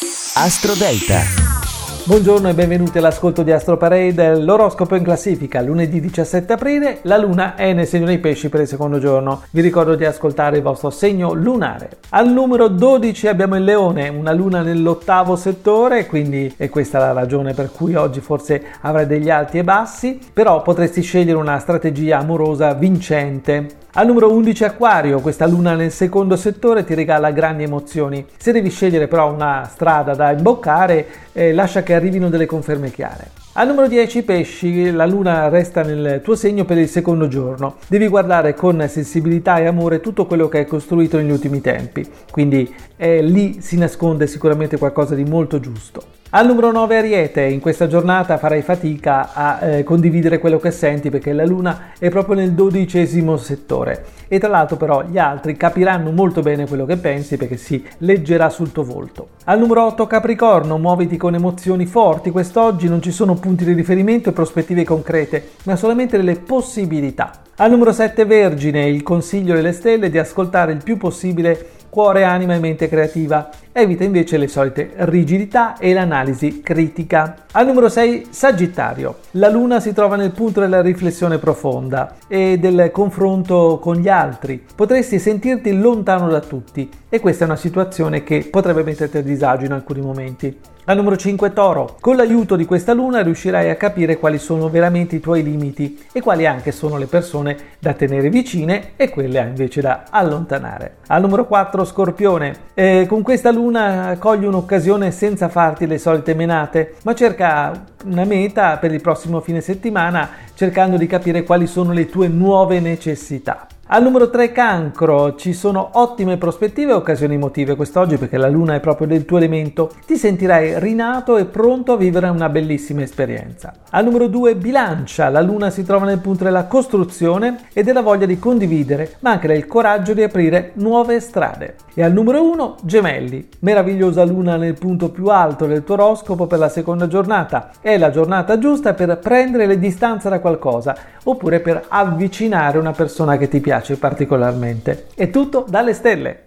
AstroDelta. Buongiorno e benvenuti all'ascolto di AstroParade, l'oroscopo in classifica. Lunedì 17 aprile la luna è nel segno dei pesci per il secondo giorno. Vi ricordo di ascoltare il vostro segno lunare. Al numero 12 abbiamo il leone, una luna nell'8° settore, quindi è questa la ragione per cui oggi forse avrai degli alti e bassi, però potresti scegliere una strategia amorosa vincente. Al numero 11 Acquario, questa luna nel secondo settore ti regala grandi emozioni. Se devi scegliere però una strada da imboccare, lascia che arrivino delle conferme chiare. Al numero 10 Pesci, la luna resta nel tuo segno per il secondo giorno. Devi guardare con sensibilità e amore tutto quello che hai costruito negli ultimi tempi, quindi lì si nasconde sicuramente qualcosa di molto giusto. Al numero 9 Ariete, in questa giornata farai fatica a condividere quello che senti, perché la luna è proprio nel 12° settore e tra l'altro però gli altri capiranno molto bene quello che pensi, perché si leggerà sul tuo volto. Al numero 8 Capricorno, muoviti con emozioni forti quest'oggi, non ci sono punti di riferimento e prospettive concrete, ma solamente delle possibilità. Al numero 7 Vergine, il consiglio delle stelle è di ascoltare il più possibile cuore, anima e mente creativa. Evita invece le solite rigidità e l'analisi critica. Al numero 6 Sagittario, la luna si trova nel punto della riflessione profonda e del confronto con gli altri. Potresti sentirti lontano da tutti e questa è una situazione che potrebbe metterti a disagio in alcuni momenti. Al numero 5 Toro, con l'aiuto di questa luna riuscirai a capire quali sono veramente i tuoi limiti e quali anche sono le persone da tenere vicine e quelle invece da allontanare. Al numero 4 Scorpione, con questa luna cogli un'occasione senza farti le solite menate, ma cerca una meta per il prossimo fine settimana, cercando di capire quali sono le tue nuove necessità. Al numero 3 Cancro, ci sono ottime prospettive e occasioni emotive quest'oggi, perché la luna è proprio del tuo elemento. Ti sentirai rinato e pronto a vivere una bellissima esperienza. Al numero 2 Bilancia, la luna si trova nel punto della costruzione e della voglia di condividere, ma anche del coraggio di aprire nuove strade. E al numero 1 Gemelli, meravigliosa luna nel punto più alto del tuo oroscopo per la seconda giornata. È la giornata giusta per prendere le distanze da qualcosa, oppure per avvicinare una persona che ti piace particolarmente. È tutto dalle stelle.